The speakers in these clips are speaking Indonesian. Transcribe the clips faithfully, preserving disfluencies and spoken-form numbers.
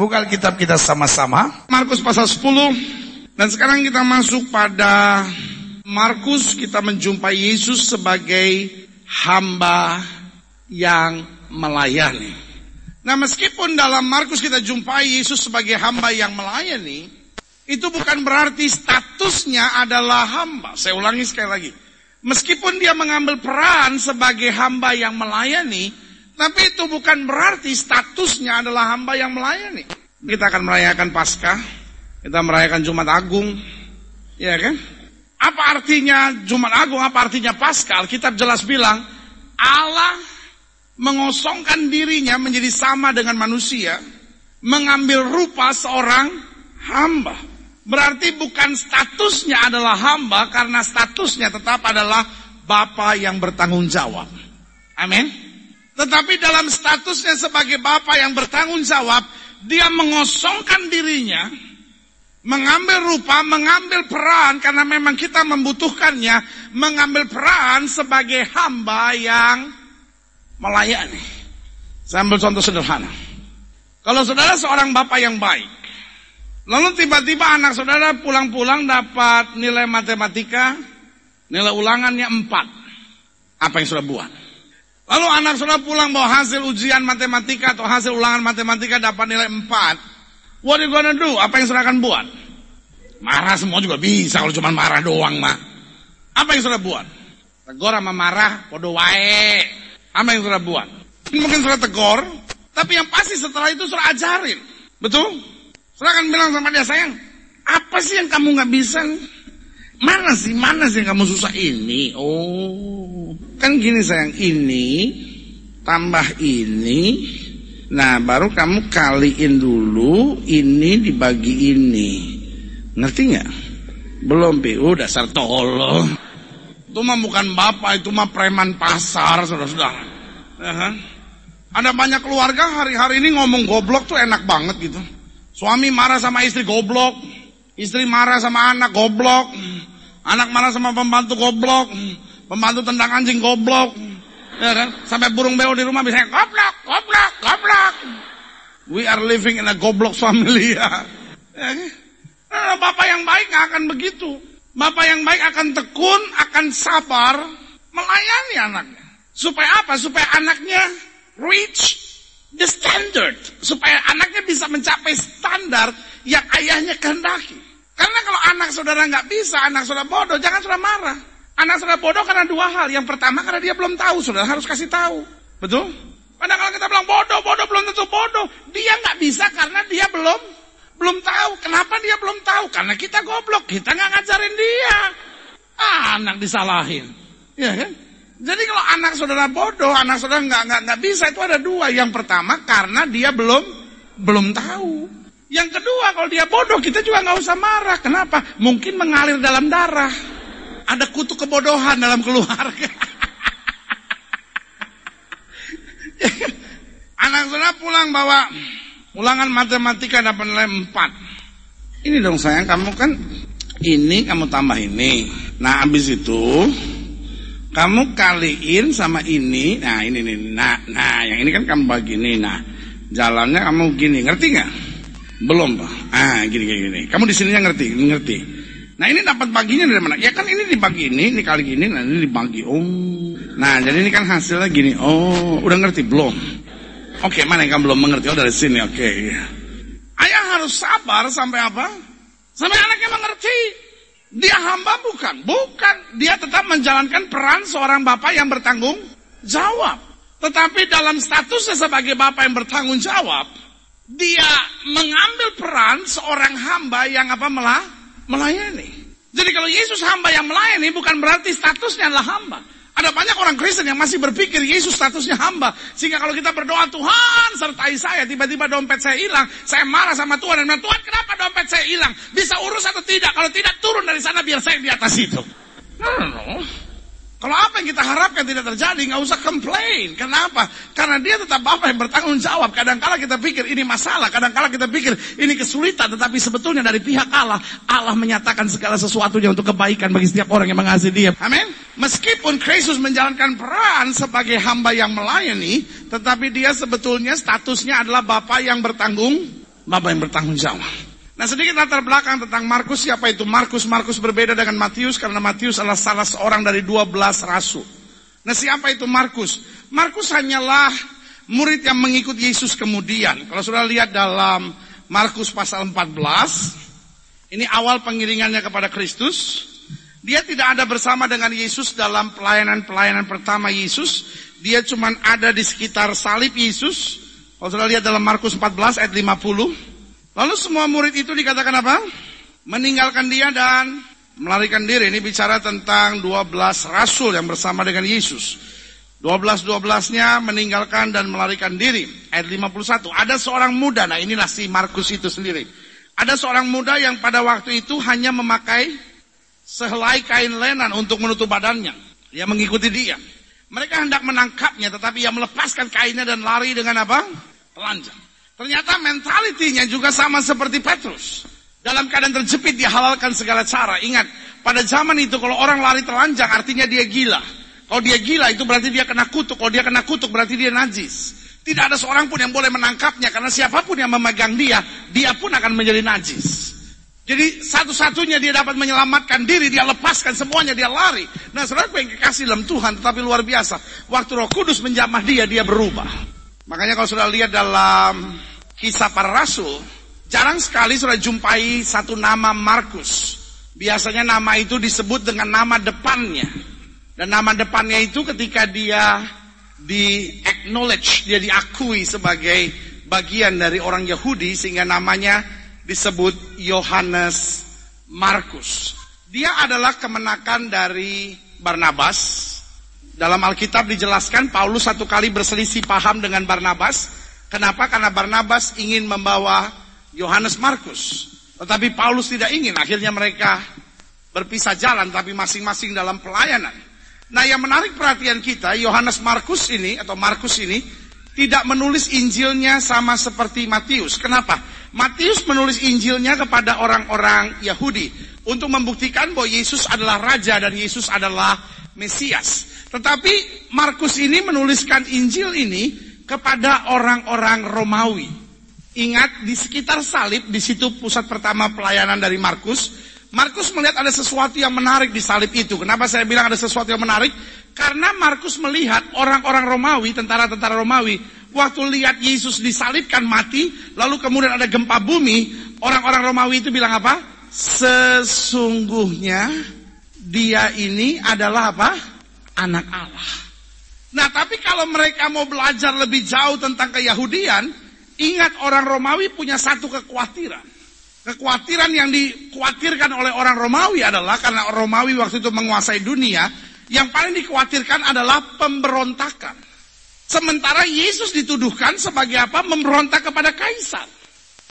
Buka Alkitab kita sama-sama. Markus pasal sepuluh. Dan sekarang kita masuk pada Markus. Kita menjumpai Yesus sebagai hamba yang melayani. Nah, meskipun dalam Markus kita jumpai Yesus sebagai hamba yang melayani, itu bukan berarti statusnya adalah hamba. Saya ulangi sekali lagi. Meskipun dia mengambil peran sebagai hamba yang melayani, tapi itu bukan berarti statusnya adalah hamba yang melayani. Kita akan merayakan Paskah, kita merayakan Jumat Agung, ya kan? Apa artinya Jumat Agung? Apa artinya Paskah? Alkitab jelas bilang Allah mengosongkan dirinya menjadi sama dengan manusia, mengambil rupa seorang hamba. Berarti bukan statusnya adalah hamba, karena statusnya tetap adalah Bapa yang bertanggung jawab. Amin. Tetapi dalam statusnya sebagai Bapa yang bertanggung jawab, dia mengosongkan dirinya, mengambil rupa, mengambil peran, karena memang kita membutuhkannya, mengambil peran sebagai hamba yang melayani. Saya ambil contoh sederhana. Kalau saudara seorang Bapa yang baik, lalu tiba-tiba anak saudara pulang-pulang dapat nilai matematika, nilai ulangannya empat. Apa yang saudara buat? Lalu anak saudara pulang bawa hasil ujian matematika atau hasil ulangan matematika dapat nilai empat. What are you gonna do? Apa yang saudara akan buat? Marah semua juga bisa, kalau cuma marah doang mah. Apa yang saudara buat? Tegor sama marah, podo wae. Apa yang saudara buat? Mungkin saudara tegor, tapi yang pasti setelah itu saudara ajarin. Betul? Saudara akan bilang sama dia, sayang, apa sih yang kamu gak bisa nih? Mana sih, mana sih yang kamu susah ini? Oh, kan gini sayang, ini, tambah ini, nah baru kamu kaliin dulu, ini dibagi ini. Ngerti gak? Belum, Pi, udah dasar tolol. Itu mah bukan bapak, itu mah preman pasar, saudara-saudara. Uh-huh. Ada banyak keluarga hari-hari ini ngomong goblok tuh enak banget gitu. Suami marah sama istri, goblok. Istri marah sama anak, goblok. Anak marah sama pembantu, goblok. Pembantu tendang anjing, goblok. Ya kan? Sampai burung beo di rumah bisa goblok, goblok, goblok. We are living in a goblok family. Ya kan? Nah, bapak yang baik gak akan begitu. Bapak yang baik akan tekun, akan sabar, melayani anaknya. Supaya apa? Supaya anaknya rich the standard, supaya anaknya bisa mencapai standar yang ayahnya kehendaki. Karena kalau anak saudara nggak bisa, anak saudara bodoh, jangan saudara marah. Anak saudara bodoh karena dua hal. Yang pertama karena dia belum tahu, saudara harus kasih tahu, betul? Karena kalau kita bilang bodoh, bodoh belum tentu bodoh. Dia nggak bisa karena dia belum belum tahu. Kenapa dia belum tahu? Karena kita goblok, kita nggak ngajarin dia. Ah, anak disalahin, ya kan? Jadi kalau anak saudara bodoh, anak saudara nggak nggak nggak bisa, itu ada dua. Yang pertama karena dia belum belum tahu. Yang kedua kalau dia bodoh kita juga nggak usah marah. Kenapa? Mungkin mengalir dalam darah. Ada kutu kebodohan dalam keluarga. Anak saudara pulang bawa ulangan matematika dapat nilai empat. Ini dong sayang, kamu kan ini kamu tambah ini. Nah abis itu kamu kaliin sama ini, nah ini nih, nah, nah yang ini kan kamu bagi nih, nah jalannya kamu gini, ngerti nggak? Belum pak, ah gini gini gini, kamu di sininya ngerti, ngerti. Nah ini dapat baginya dari mana? Ya kan ini dibagi ini, ini kali gini, nah ini dibagi, oh, nah jadi ini kan hasilnya gini, oh, udah ngerti belum? Oke, mana yang kamu belum mengerti? Oh dari sini, oke. Ayah harus sabar sampai apa? Sampai anaknya mengerti. Dia hamba bukan? Bukan. Dia tetap menjalankan peran seorang bapak yang bertanggung jawab. Tetapi dalam statusnya sebagai bapak yang bertanggung jawab, dia mengambil peran seorang hamba yang apa melah? Melayani. Jadi kalau Yesus hamba yang melayani, bukan berarti statusnya adalah hamba. Ada banyak orang Kristen yang masih berpikir Yesus statusnya hamba. Sehingga kalau kita berdoa, Tuhan sertai saya, tiba-tiba dompet saya hilang. Saya marah sama Tuhan dan bilang, Tuhan kenapa dompet saya hilang? Bisa urus atau tidak? Kalau tidak turun dari sana biar saya di atas itu. No, no, no. Kalau apa yang kita harapkan tidak terjadi, gak usah komplain. Kenapa? Karena dia tetap Bapa yang bertanggung jawab. Kadang-kala kita pikir ini masalah, kadang-kala kita pikir ini kesulitan. Tetapi sebetulnya dari pihak Allah, Allah menyatakan segala sesuatunya untuk kebaikan bagi setiap orang yang mengasihi dia. Amin? Meskipun Kristus menjalankan peran sebagai hamba yang melayani, tetapi dia sebetulnya statusnya adalah Bapa yang bertanggung Bapak yang bertanggung jawab. Nah, sedikit latar belakang tentang Markus. Siapa itu Markus? Markus berbeda dengan Matius karena Matius adalah salah seorang dari dua belas rasul. Nah, siapa itu Markus? Markus hanyalah murid yang mengikut Yesus kemudian. Kalau sudah lihat dalam Markus pasal empat belas, ini awal pengiringannya kepada Kristus. Dia tidak ada bersama dengan Yesus dalam pelayanan-pelayanan pertama Yesus. Dia cuma ada di sekitar salib Yesus. Kalau sudah lihat dalam Markus empat belas ayat lima puluh. Lalu semua murid itu dikatakan apa? Meninggalkan dia dan melarikan diri. Ini bicara tentang dua belas rasul yang bersama dengan Yesus. dua belas dua belasnya meninggalkan dan melarikan diri. Ayat lima puluh satu. Ada seorang muda. Nah, inilah si Markus itu sendiri. Ada seorang muda yang pada waktu itu hanya memakai sehelai kain lenan untuk menutup badannya. Dia mengikuti dia. Mereka hendak menangkapnya, tetapi ia melepaskan kainnya dan lari dengan apa? Telanjang. Ternyata mentalitinya juga sama seperti Petrus. Dalam keadaan terjepit, dia halalkan segala cara. Ingat, pada zaman itu kalau orang lari telanjang artinya dia gila. Kalau dia gila itu berarti dia kena kutuk. Kalau dia kena kutuk berarti dia najis. Tidak ada seorang pun yang boleh menangkapnya, karena siapapun yang memegang dia, dia pun akan menjadi najis. Jadi satu-satunya dia dapat menyelamatkan diri, dia lepaskan semuanya, dia lari. Nah, saudaraku yang kekasih dalam Tuhan, tetapi luar biasa. Waktu Roh Kudus menjamah dia, dia berubah. Makanya kalau saudara lihat dalam kisah para rasul, jarang sekali saudara jumpai satu nama Markus. Biasanya nama itu disebut dengan nama depannya. Dan nama depannya itu ketika dia di-acknowledge, dia diakui sebagai bagian dari orang Yahudi, sehingga namanya disebut Yohanes Markus. Dia adalah kemenakan dari Barnabas. Dalam Alkitab dijelaskan Paulus satu kali berselisih paham dengan Barnabas. Kenapa? Karena Barnabas ingin membawa Yohanes Markus. Tetapi Paulus tidak ingin. Akhirnya mereka berpisah jalan, tapi masing-masing dalam pelayanan. Nah, yang menarik perhatian kita, Yohanes Markus ini atau Markus ini tidak menulis Injilnya sama seperti Matius. Kenapa? Matius menulis Injilnya kepada orang-orang Yahudi untuk membuktikan bahwa Yesus adalah Raja dan Yesus adalah Mesias. Tetapi Markus ini menuliskan Injil ini kepada orang-orang Romawi. Ingat, di sekitar salib, di situ pusat pertama pelayanan dari Markus. Markus melihat ada sesuatu yang menarik di salib itu. Kenapa saya bilang ada sesuatu yang menarik? Karena Markus melihat orang-orang Romawi, tentara-tentara Romawi, waktu lihat Yesus disalibkan mati, lalu kemudian ada gempa bumi, orang-orang Romawi itu bilang apa? Sesungguhnya dia ini adalah apa? Anak Allah. Nah, tapi kalau mereka mau belajar lebih jauh tentang keyahudian, ingat orang Romawi punya satu kekhawatiran. Kekhawatiran yang dikhawatirkan oleh orang Romawi adalah, karena Romawi waktu itu menguasai dunia, yang paling dikhawatirkan adalah pemberontakan. Sementara Yesus dituduhkan sebagai apa? Memberontak kepada Kaisar.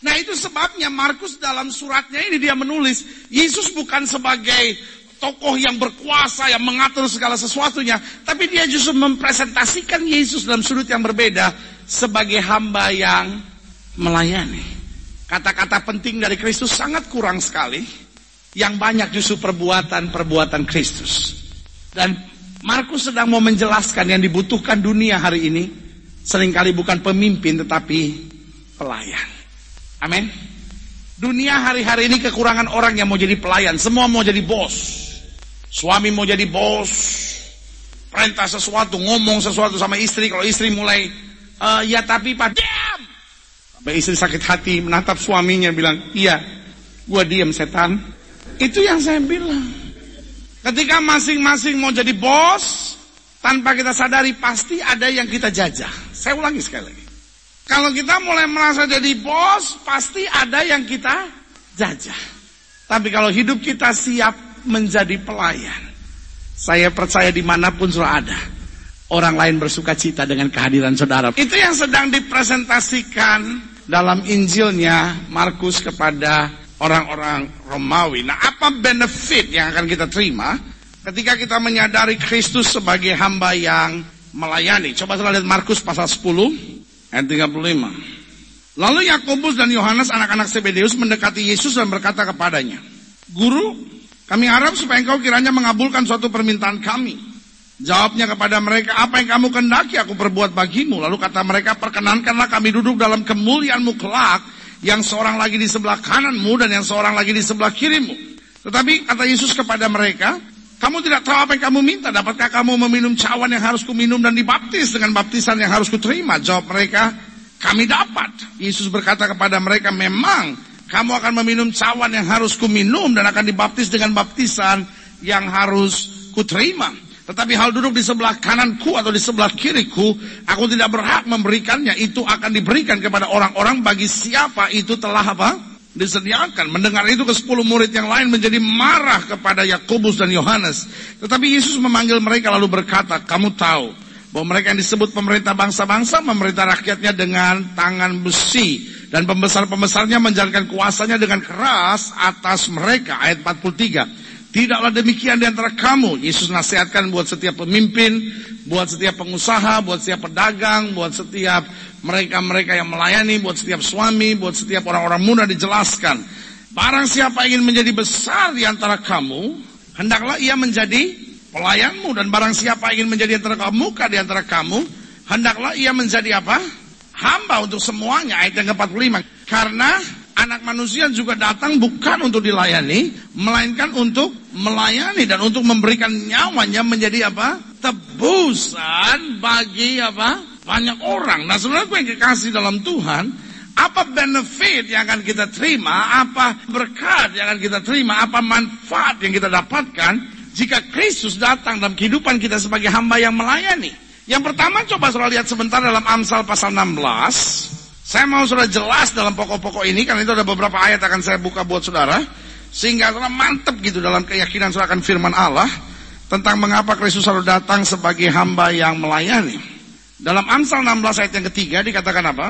Nah, itu sebabnya Markus dalam suratnya ini dia menulis, Yesus bukan sebagai tokoh yang berkuasa, yang mengatur segala sesuatunya. Tapi dia justru mempresentasikan Yesus dalam sudut yang berbeda sebagai hamba yang melayani. Kata-kata penting dari Kristus sangat kurang sekali. Yang banyak justru perbuatan-perbuatan Kristus. Dan Markus sedang mau menjelaskan yang dibutuhkan dunia hari ini seringkali bukan pemimpin tetapi pelayan. Amin. Dunia hari-hari ini kekurangan orang yang mau jadi pelayan. Semua mau jadi bos. Suami mau jadi bos. Perintah sesuatu, ngomong sesuatu sama istri. Kalau istri mulai, e, ya tapi pak, diam. Sampai istri sakit hati menatap suaminya bilang, iya, gua diam setan. Itu yang saya bilang. Ketika masing-masing mau jadi bos, tanpa kita sadari pasti ada yang kita jajah. Saya ulangi sekali lagi. Kalau kita mulai merasa jadi bos, pasti ada yang kita jajah. Tapi kalau hidup kita siap menjadi pelayan, saya percaya dimanapun sudah ada, orang lain bersuka cita dengan kehadiran saudara. Itu yang sedang dipresentasikan dalam Injilnya Markus kepada orang-orang Romawi. Nah, apa benefit yang akan kita terima ketika kita menyadari Kristus sebagai hamba yang melayani? Coba kita lihat Markus pasal sepuluh ayat tiga puluh lima. Lalu Yakobus dan Yohanes anak-anak Zebedeus mendekati Yesus dan berkata kepadanya, Guru, kami harap supaya engkau kiranya mengabulkan suatu permintaan kami. Jawabnya kepada mereka, apa yang kamu kehendaki aku perbuat bagimu? Lalu kata mereka, perkenankanlah kami duduk dalam kemuliaanmu kelak yang seorang lagi di sebelah kananmu dan yang seorang lagi di sebelah kirimu. Tetapi kata Yesus kepada mereka, kamu tidak tahu apa yang kamu minta. Dapatkah kamu meminum cawan yang harus kuminum dan dibaptis dengan baptisan yang harus kuterima? Jawab mereka, kami dapat. Yesus berkata kepada mereka, memang kamu akan meminum cawan yang harus kuminum dan akan dibaptis dengan baptisan yang harus kuterima. Tetapi hal duduk di sebelah kananku atau di sebelah kiriku, aku tidak berhak memberikannya. Itu akan diberikan kepada orang-orang bagi siapa itu telah apa? Disediakan. Mendengar itu ke sepuluh murid yang lain menjadi marah kepada Yakobus dan Yohanes. Tetapi Yesus memanggil mereka lalu berkata, kamu tahu bahwa mereka yang disebut pemerintah bangsa-bangsa memerintah rakyatnya dengan tangan besi. Dan pembesar-pembesarnya menjalankan kuasanya dengan keras atas mereka. Ayat empat puluh tiga. Tidaklah demikian di antara kamu. Yesus nasihatkan buat setiap pemimpin, buat setiap pengusaha, buat setiap pedagang, buat setiap mereka-mereka yang melayani, buat setiap suami, buat setiap orang-orang muda dijelaskan. Barang siapa ingin menjadi besar di antara kamu, hendaklah ia menjadi pelayanmu. Dan barang siapa ingin menjadi antara kamu, muka di antara kamu, hendaklah ia menjadi apa? Hamba untuk semuanya. Ayat yang ke empat puluh lima. Karena Anak manusia juga datang bukan untuk dilayani, melainkan untuk melayani dan untuk memberikan nyawanya menjadi apa? Tebusan bagi apa? Banyak orang. Nah, sebenarnya gue yang dikasih dalam Tuhan, apa benefit yang akan kita terima, apa berkat yang akan kita terima, apa manfaat yang kita dapatkan jika Kristus datang dalam kehidupan kita sebagai hamba yang melayani. Yang pertama, coba saudara lihat sebentar dalam Amsal pasal enam belas. Saya mau sudah jelas dalam pokok-pokok ini, karena itu ada beberapa ayat akan saya buka buat saudara, sehingga saudara mantep gitu dalam keyakinan saudara akan firman Allah tentang mengapa Kristus harus datang sebagai hamba yang melayani. Dalam Amsal enam belas ayat yang ketiga dikatakan apa?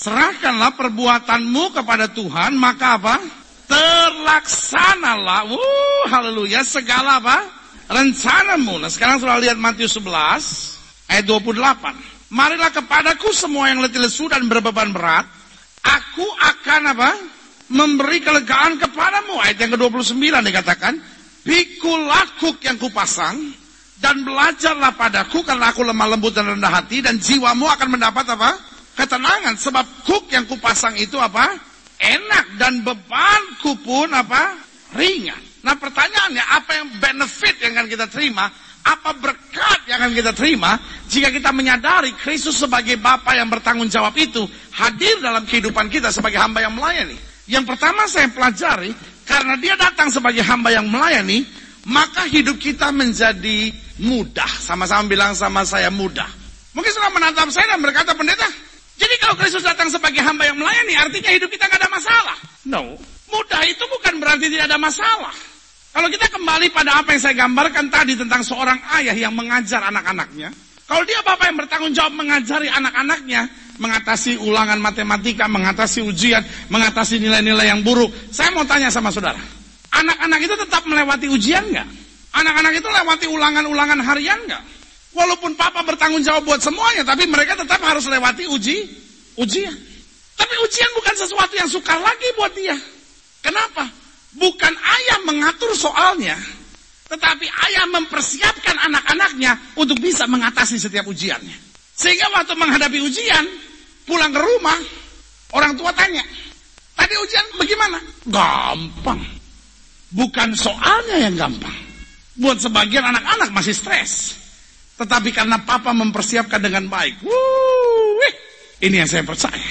Serahkanlah perbuatanmu kepada Tuhan, maka apa? Terlaksanalah, wuh, haleluya, segala apa? Rencanamu. Nah, sekarang saudara lihat Matius sebelas ayat dua puluh delapan. Marilah kepadaku semua yang letih lesu dan berbeban berat, aku akan apa? Memberi kelegaan kepadamu. Ayat yang ke dua puluh sembilan dikatakan, pikul lakuk yang kupasang, dan belajarlah padaku, karena aku lemah lembut dan rendah hati, dan jiwamu akan mendapat apa? Ketenangan, sebab kuk yang kupasang itu apa? Enak, dan bebanku pun apa? Ringan. Nah, pertanyaannya, apa yang benefit yang akan kita terima? Apa berkat yang akan kita terima jika kita menyadari Kristus sebagai Bapa yang bertanggung jawab itu hadir dalam kehidupan kita sebagai hamba yang melayani? Yang pertama saya pelajari, karena dia datang sebagai hamba yang melayani, maka hidup kita menjadi mudah. Sama-sama bilang sama saya, mudah. Mungkin sudah menatap saya dan berkata, pendeta, jadi kalau Kristus datang sebagai hamba yang melayani, artinya hidup kita nggak ada masalah. No, mudah itu bukan berarti tidak ada masalah. Kalau kita kembali pada apa yang saya gambarkan tadi tentang seorang ayah yang mengajar anak-anaknya. Kalau dia bapak yang bertanggung jawab mengajari anak-anaknya, mengatasi ulangan matematika, mengatasi ujian, mengatasi nilai-nilai yang buruk. Saya mau tanya sama saudara, anak-anak itu tetap melewati ujian nggak? Anak-anak itu lewati ulangan-ulangan harian nggak? Walaupun papa bertanggung jawab buat semuanya, tapi mereka tetap harus lewati uji, ujian. Tapi ujian bukan sesuatu yang sukar lagi buat dia. Kenapa? Bukan ayah mengatur soalnya, tetapi ayah mempersiapkan anak-anaknya untuk bisa mengatasi setiap ujiannya. Sehingga waktu menghadapi ujian, pulang ke rumah, orang tua tanya, tadi ujian bagaimana? Gampang. Bukan soalnya yang gampang. Buat sebagian anak-anak masih stres. Tetapi karena papa mempersiapkan dengan baik. Wuh, wih, ini yang saya percaya.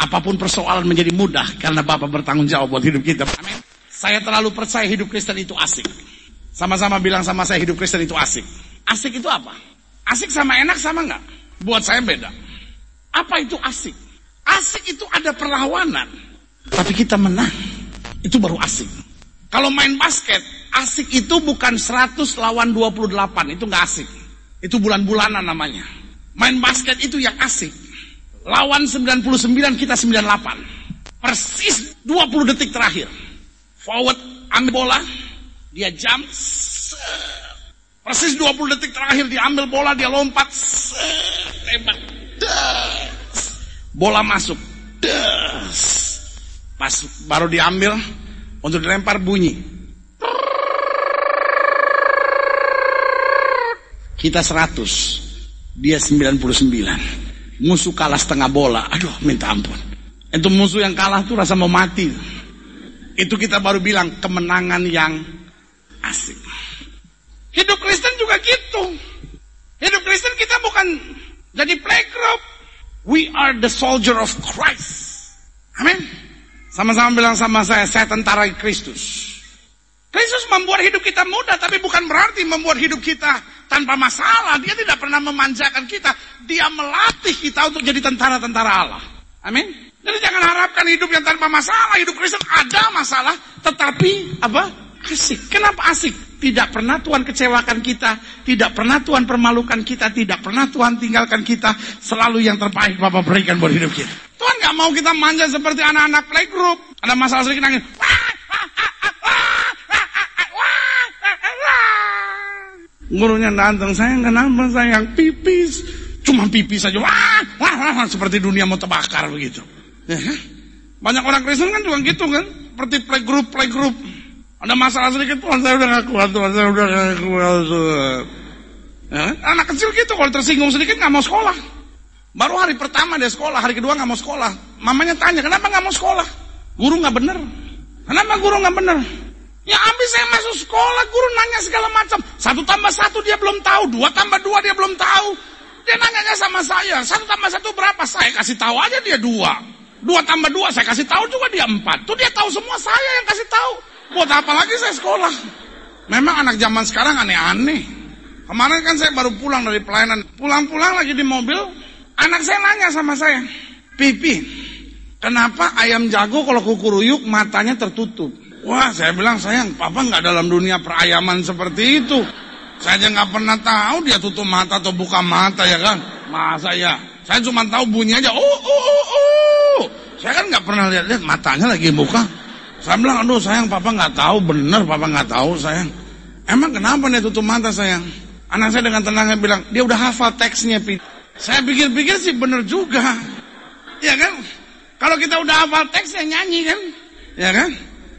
Apapun persoalan menjadi mudah karena Bapak bertanggung jawab buat hidup kita. Amin. Saya terlalu percaya hidup Kristen itu asik. Sama-sama bilang sama saya, hidup Kristen itu asik. Asik itu apa? Asik sama enak sama enggak? Buat saya beda. Apa itu asik? Asik itu ada perlawanan. Tapi kita menang. Itu baru asik. Kalau main basket, asik itu bukan seratus lawan dua puluh delapan. Itu enggak asik. Itu bulan-bulanan namanya. Main basket itu yang asik. Lawan sembilan puluh sembilan, kita sembilan puluh delapan. Persis dua puluh detik terakhir. Forward ambil bola, dia jump, persis dua puluh detik terakhir dia ambil bola, dia lompat, tembak, bola masuk, pas baru diambil untuk dilempar bunyi, kita seratus, dia sembilan puluh sembilan, musuh kalah setengah bola, aduh minta ampun, Itu musuh yang kalah tuh rasa mau mati. Itu kita baru bilang kemenangan yang asik. Hidup Kristen juga gitu. Hidup Kristen kita bukan jadi playgroup. We are the soldier of Christ. Amin. Sama-sama bilang sama saya, saya tentara Kristus. Kristus membuat hidup kita mudah, tapi bukan berarti membuat hidup kita tanpa masalah. Dia tidak pernah memanjakan kita. Dia melatih kita untuk jadi tentara-tentara Allah. Amin. Jadi jangan harapkan hidup yang tanpa masalah. Hidup Kristen ada masalah, tetapi apa? Asik. Kenapa asik? Tidak pernah Tuhan kecewakan kita, tidak pernah Tuhan permalukan kita, tidak pernah Tuhan tinggalkan kita. Selalu yang terbaik Bapak berikan buat hidup kita. Tuhan nggak mau kita manja seperti anak-anak playgroup. Ada masalah sedikit nangis. Gurunya nantang, sayang kenapa sayang? Pipis, cuma pipis saja. Wah, wah, wah, seperti dunia mau terbakar begitu. Ya, banyak orang Kristen kan juga gitu kan, seperti playgroup playgroup. Ada masalah sedikit, Tuhan saya udah gak kuat, Tuhan saya udah gak kuat. Ya, anak kecil gitu, kalau tersinggung sedikit gak mau sekolah. Baru hari pertama dia sekolah, hari kedua gak mau sekolah. Mamanya tanya, kenapa gak mau sekolah? Guru gak bener. Kenapa guru gak bener? Ya habis saya masuk sekolah, guru nanya segala macam. Satu tambah satu dia belum tahu, dua tambah dua dia belum tahu. Dia nanyanya sama saya, satu tambah satu berapa? Saya kasih tahu aja dia dua. Dua tambah dua, saya kasih tahu juga dia empat. Tuh dia tahu semua, saya yang kasih tahu. Buat apa lagi saya sekolah? Memang anak zaman sekarang aneh-aneh. Kemarin kan saya baru pulang dari pelayanan. Pulang-pulang lagi di mobil, anak saya nanya sama saya, Pipi, kenapa ayam jago kalau kukuruyuk matanya tertutup? Wah, saya bilang, sayang, Papa gak dalam dunia perayaman seperti itu. Saya aja gak pernah tahu dia tutup mata atau buka mata, ya kan? Masa ya? Saya cuma tahu bunyi aja, oh, oh, oh, oh. Saya kan gak pernah lihat-lihat matanya lagi buka. Saya bilang, aduh sayang, Papa gak tahu, bener Papa gak tahu sayang. Emang kenapa dia tutup mata sayang? Anak saya dengan tenangnya bilang, dia udah hafal teksnya. Saya pikir-pikir sih bener juga. Ya kan? Kalau kita udah hafal teksnya nyanyi kan? Ya kan?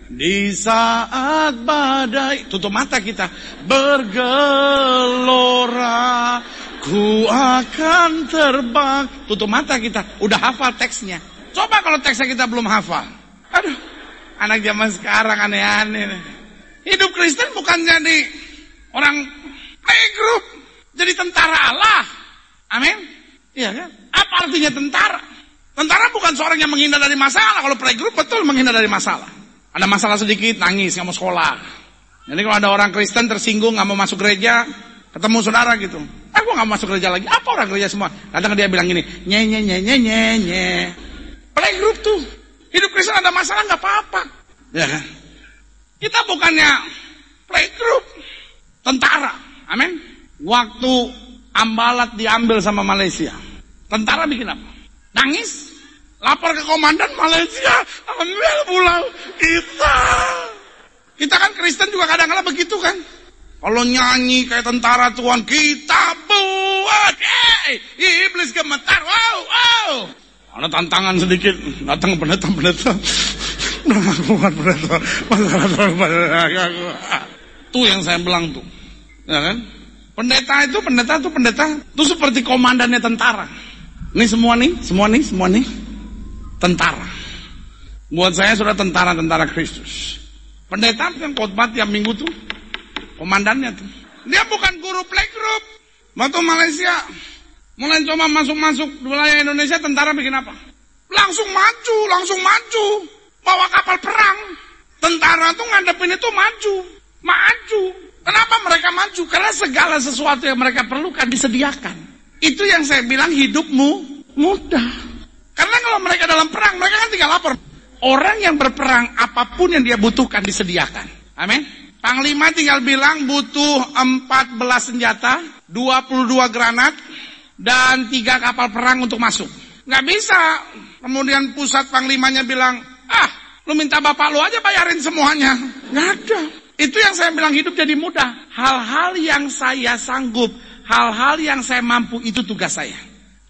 Di saat badai, tutup mata kita, bergelora, ku akan terbang. Tutup mata kita, udah hafal teksnya. Coba kalau teksnya kita belum hafal. Aduh, anak zaman sekarang aneh-aneh. Hidup Kristen bukan jadi orang playgroup, jadi tentara Allah. Amin. Iya kan? Apa artinya tentara? Tentara bukan seorang yang menghindar dari masalah. Kalau playgroup betul menghindar dari masalah. Ada masalah sedikit, nangis, gak mau sekolah. Jadi kalau ada orang Kristen tersinggung, gak mau masuk gereja, ketemu saudara gitu, aku eh, gak masuk gereja lagi. Apa orang gereja semua? Kadang dia bilang gini, nye nye nye nye nye nye. Playgroup tuh. Hidup Kristen ada masalah gak apa-apa. Ya kan? Kita bukannya playgroup, tentara. Amin. Waktu Ambalat diambil sama Malaysia, tentara bikin apa? Nangis. Lapor ke komandan Malaysia, ambil pulau kita. Kita kan Kristen juga kadang-kadang begitu kan. Kalau nyanyi kayak tentara Tuhan, kita buat, hey, iblis gemetar, wow, wow. Ada tantangan sedikit, datang pendeta-pendeta. Bukan pendeta, itu yang saya bilang tuh, ya kan? Pendeta itu, pendeta itu, pendeta itu seperti komandannya tentara. Ini semua nih, semua nih, semua nih, tentara. Buat saya sudah tentara-tentara Kristus. Pendeta yang khotbah tiap minggu tuh, komandannya tuh. Dia bukan guru playgroup. Waktu Malaysia mulai coba masuk-masuk wilayah Indonesia, tentara bikin apa? Langsung maju, langsung maju. Bawa kapal perang. Tentara tuh ngadepin itu maju. Maju. Kenapa mereka maju? Karena segala sesuatu yang mereka perlukan disediakan. Itu yang saya bilang hidupmu mudah. Karena kalau mereka dalam perang, mereka kan tinggal lapor. Orang yang berperang, apapun yang dia butuhkan disediakan. Amin. Panglima tinggal bilang butuh empat belas senjata, dua puluh dua granat, dan tiga kapal perang untuk masuk. Gak bisa. Kemudian pusat Panglimanya bilang, ah, lu minta bapak lu aja bayarin semuanya. Gak ada. Itu yang saya bilang hidup jadi mudah. Hal-hal yang saya sanggup, hal-hal yang saya mampu, itu tugas saya.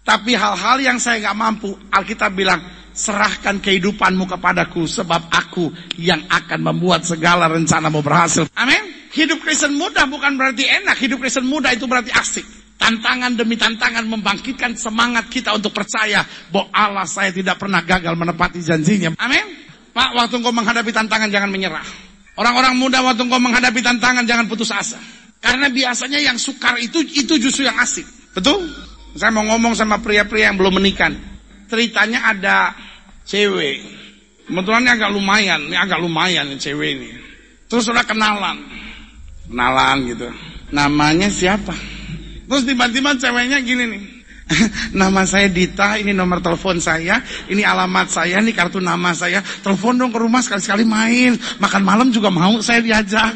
Tapi hal-hal yang saya gak mampu, Alkitab bilang, serahkan kehidupanmu kepadaku, sebab aku yang akan membuat segala rencanamu berhasil. Amin. Hidup Kristen mudah bukan berarti enak. Hidup Kristen mudah itu berarti asik. Tantangan demi tantangan membangkitkan semangat kita untuk percaya bahwa Allah saya tidak pernah gagal menepati janjinya. Amin. Pak, waktu engkau menghadapi tantangan jangan menyerah. Orang-orang muda waktu engkau menghadapi tantangan jangan putus asa. Karena biasanya yang sukar itu itu justru yang asik. Betul? Saya mau ngomong sama pria-pria yang belum menikah. Ceritanya ada cewek. Kebetulan ini agak lumayan, ini agak lumayan nih cewek ini. Terus sudah kenalan. Kenalan gitu. Namanya siapa? Terus tiba-tiba ceweknya gini nih, nama saya Dita, ini nomor telepon saya, ini alamat saya, ini kartu nama saya, telepon dong ke rumah sekali-sekali main, makan malam juga mau, saya diajak.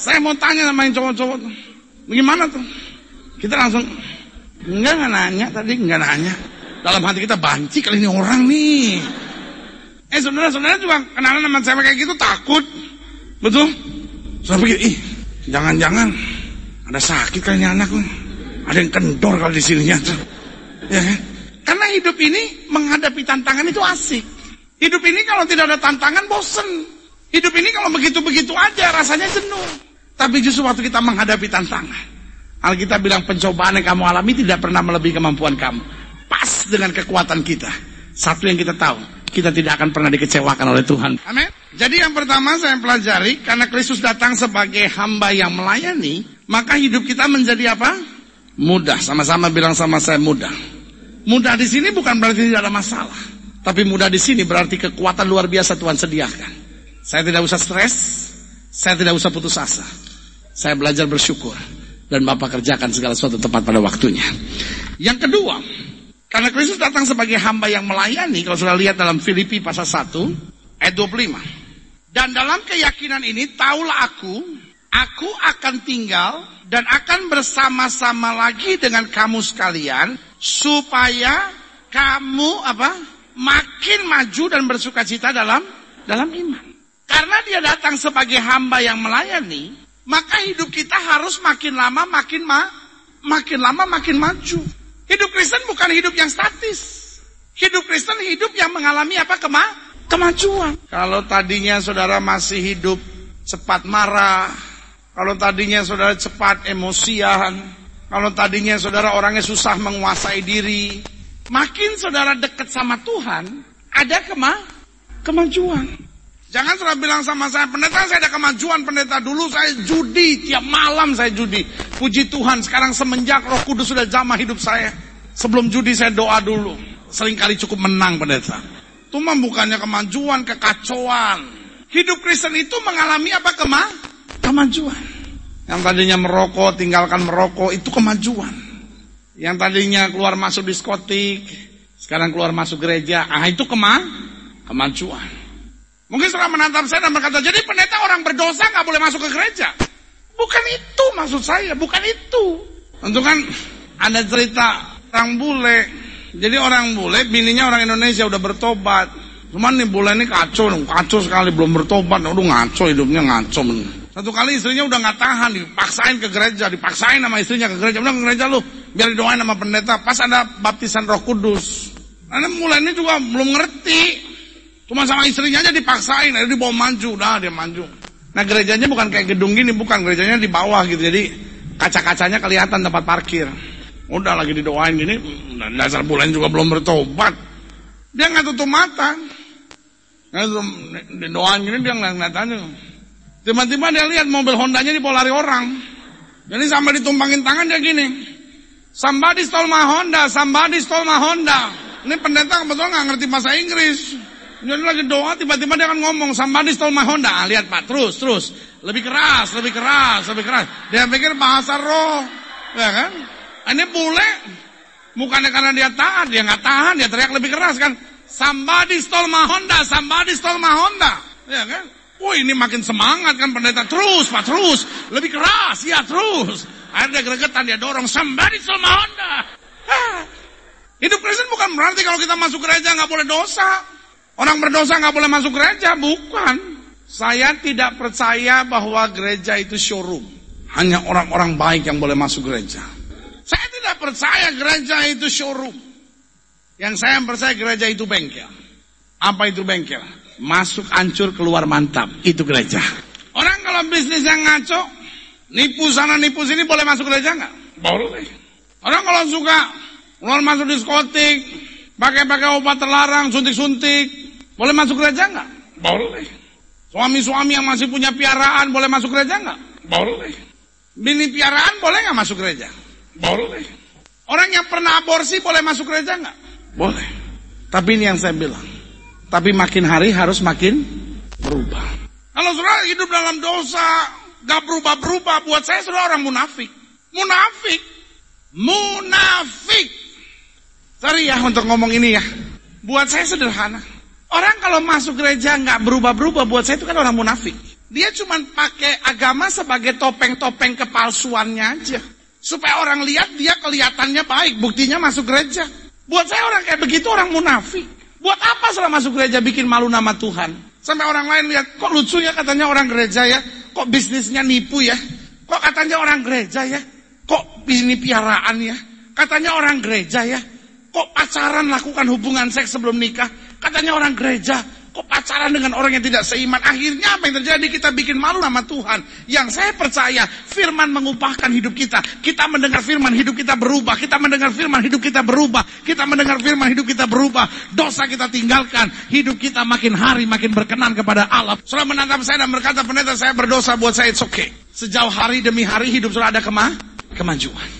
Saya mau tanya sama yang cowok-cowok, gimana tuh? Kita langsung, enggak, enggak nanya tadi, enggak nanya. Dalam hati kita banci kali ini orang nih. Eh saudara-saudara juga kenalan sama cewek kayak gitu takut, betul? Saya pikir, ih, jangan-jangan ada sakit kali ini anak nih. Ada yang kendor kalau di sininya tuh. Ya kan? Karena hidup ini menghadapi tantangan itu asik. Hidup ini kalau tidak ada tantangan bosen. Hidup ini kalau begitu-begitu aja rasanya jenuh. Tapi justru waktu kita menghadapi tantangan, Alkitab bilang pencobaan yang kamu alami tidak pernah melebihi kemampuan kamu. Pas dengan kekuatan kita. Satu yang kita tahu, kita tidak akan pernah dikecewakan oleh Tuhan. Amin. Jadi yang pertama saya pelajari, karena Kristus datang sebagai hamba yang melayani, maka hidup kita menjadi apa? Mudah. Sama-sama bilang sama saya mudah. Mudah di sini bukan berarti tidak ada masalah, tapi mudah di sini berarti kekuatan luar biasa Tuhan sediakan. Saya tidak usah stres, saya tidak usah putus asa. Saya belajar bersyukur dan Bapa kerjakan segala sesuatu tepat pada waktunya. Yang kedua, karena Kristus datang sebagai hamba yang melayani, kalau sudah lihat dalam Filipi pasal satu ayat dua puluh lima. Dan dalam keyakinan ini taulah aku, aku akan tinggal dan akan bersama-sama lagi dengan kamu sekalian, supaya kamu apa? Makin maju dan bersukacita dalam dalam iman. Karena dia datang sebagai hamba yang melayani, maka hidup kita harus makin lama makin ma, makin lama makin maju. Hidup Kristen bukan hidup yang statis. Hidup Kristen hidup yang mengalami apa? Kema, kemajuan. Kalau tadinya saudara masih hidup cepat marah, kalau tadinya saudara cepat emosian, kalau tadinya saudara orangnya susah menguasai diri, makin saudara dekat sama Tuhan, ada kema kemajuan. Jangan saudara bilang sama saya, pendeta saya ada kemajuan, pendeta dulu saya judi, tiap malam saya judi. Puji Tuhan, sekarang semenjak Roh Kudus sudah jamah hidup saya. Sebelum judi saya doa dulu, seringkali cukup menang pendeta. Itu mah bukannya kemajuan, kekacauan. Hidup Kristen itu mengalami apa kema? Kemajuan. Yang tadinya merokok, tinggalkan merokok, itu kemajuan. Yang tadinya keluar masuk diskotik, sekarang keluar masuk gereja, ah itu kema kemajuan. Mungkin seorang menatap saya dan berkata, jadi pendeta orang berdosa gak boleh masuk ke gereja. Bukan itu maksud saya, bukan itu. Tentu kan ada cerita orang bule. Jadi orang bule, bininya orang Indonesia udah bertobat. Cuman nih bule ini kacau, kacau sekali, belum bertobat, udah ngaco hidupnya, ngaco bener. Satu kali istrinya udah gak tahan, dipaksain ke gereja, dipaksain sama istrinya ke gereja. Udah ke gereja lu, biar didoain sama pendeta. Pas ada baptisan Roh Kudus. Karena mulainya juga belum ngerti. Cuma sama istrinya aja dipaksain, akhirnya dibawa maju. Nah dia maju. Nah gerejanya bukan kayak gedung gini, bukan. Gerejanya di bawah gitu, jadi kaca-kacanya kelihatan tempat parkir. Udah lagi didoain gini, dasar bulan juga belum bertobat. Dia gak tutup mata. Didoain gini dia gak tanya. Tiba-tiba dia lihat mobil Hondanya dibawa lari orang. Jadi sampai ditumpangin tangan dia gini. Somebody stole my Honda, somebody stole my Honda. Ini pendeta kebetulan gak ngerti bahasa Inggris. Jadi lagi doa, tiba-tiba dia kan ngomong, somebody stole my Honda. Lihat Pak, terus, terus. Lebih keras, lebih keras, lebih keras. Dia pikir bahasa roh. Ya kan? Ini bule. Bukannya karena dia tahan, dia gak tahan, dia teriak lebih keras kan. Somebody stole my Honda, somebody stole my Honda. Ya kan? Wah ini makin semangat kan pendeta, terus Pak, terus, lebih keras, ya terus. Akhirnya gregetan dia dorong, somebody stole my Honda. Hah. Hidup Kristen bukan berarti kalau kita masuk gereja gak boleh dosa. Orang berdosa gak boleh masuk gereja, bukan. Saya tidak percaya bahwa gereja itu showroom. Hanya orang-orang baik yang boleh masuk gereja. Saya tidak percaya gereja itu showroom. Yang saya percaya gereja itu bengkel. Apa itu bengkel? Masuk hancur, keluar mantap. Itu gereja. Orang kalau bisnisnya ngaco, nipu sana nipu sini, boleh masuk gereja gak? Boleh. Orang kalau suka keluar masuk diskotik, pakai-pakai obat terlarang, suntik-suntik, boleh masuk gereja enggak? Boleh. Suami-suami yang masih punya piaraan boleh masuk gereja enggak? Boleh. Bini piaraan boleh enggak masuk gereja? Boleh. Orang yang pernah aborsi boleh masuk gereja enggak? Boleh. Tapi ini yang saya bilang, tapi makin hari harus makin berubah. Kalau saudara hidup dalam dosa, gak berubah-berubah, buat saya saudara orang munafik. Munafik. Munafik. Sorry ya untuk ngomong ini ya. Buat saya sederhana. Orang kalau masuk gereja gak berubah-berubah, buat saya itu kan orang munafik. Dia cuma pakai agama sebagai topeng-topeng kepalsuannya aja. Supaya orang lihat dia kelihatannya baik, buktinya masuk gereja. Buat saya orang kayak begitu orang munafik. Buat apa setelah masuk gereja bikin malu nama Tuhan? Sampai orang lain lihat, kok lucu ya katanya orang gereja ya. Kok bisnisnya nipu ya? Kok katanya orang gereja ya? Kok ini piaraan ya? Katanya orang gereja ya? Kok pacaran lakukan hubungan seks sebelum nikah? Katanya orang gereja. Kok pacaran dengan orang yang tidak seiman? Akhirnya apa yang terjadi? Kita bikin malu nama Tuhan. Yang saya percaya, firman mengubahkan hidup kita. Kita mendengar firman, hidup kita berubah. Kita mendengar firman, hidup kita berubah. Kita mendengar firman, hidup kita berubah. Dosa kita tinggalkan. Hidup kita makin hari makin berkenan kepada Allah. Saudara menatap saya dan berkata, pendeta saya berdosa, buat saya it's okay. Sejauh hari demi hari hidup saudara ada kema kemajuan.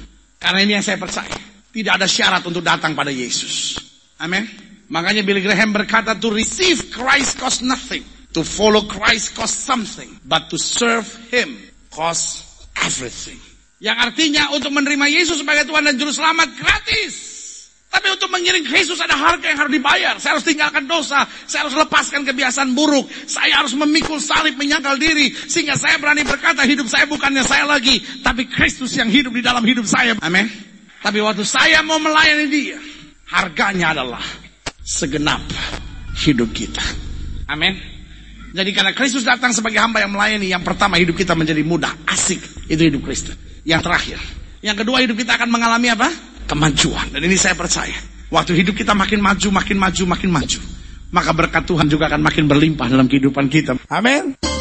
Karena ini yang saya percaya. Tidak ada syarat untuk datang pada Yesus. Amin. Makanya Billy Graham berkata, to receive Christ costs nothing. To follow Christ costs something. But to serve Him costs everything. Yang artinya untuk menerima Yesus sebagai Tuhan dan Juru Selamat gratis. Tapi untuk mengiring Yesus ada harga yang harus dibayar. Saya harus tinggalkan dosa. Saya harus lepaskan kebiasaan buruk. Saya harus memikul salib, menyangkal diri. Sehingga saya berani berkata, hidup saya bukannya saya lagi. Tapi Kristus yang hidup di dalam hidup saya. Amin. Tapi waktu saya mau melayani Dia, harganya adalah segenap hidup kita. Amin. Jadi karena Kristus datang sebagai hamba yang melayani, yang pertama hidup kita menjadi mudah, asik. Itu hidup Kristus. Yang terakhir, yang kedua hidup kita akan mengalami apa? Kemajuan. Dan ini saya percaya, waktu hidup kita makin maju, makin maju, makin maju, maka berkat Tuhan juga akan makin berlimpah dalam kehidupan kita. Amin.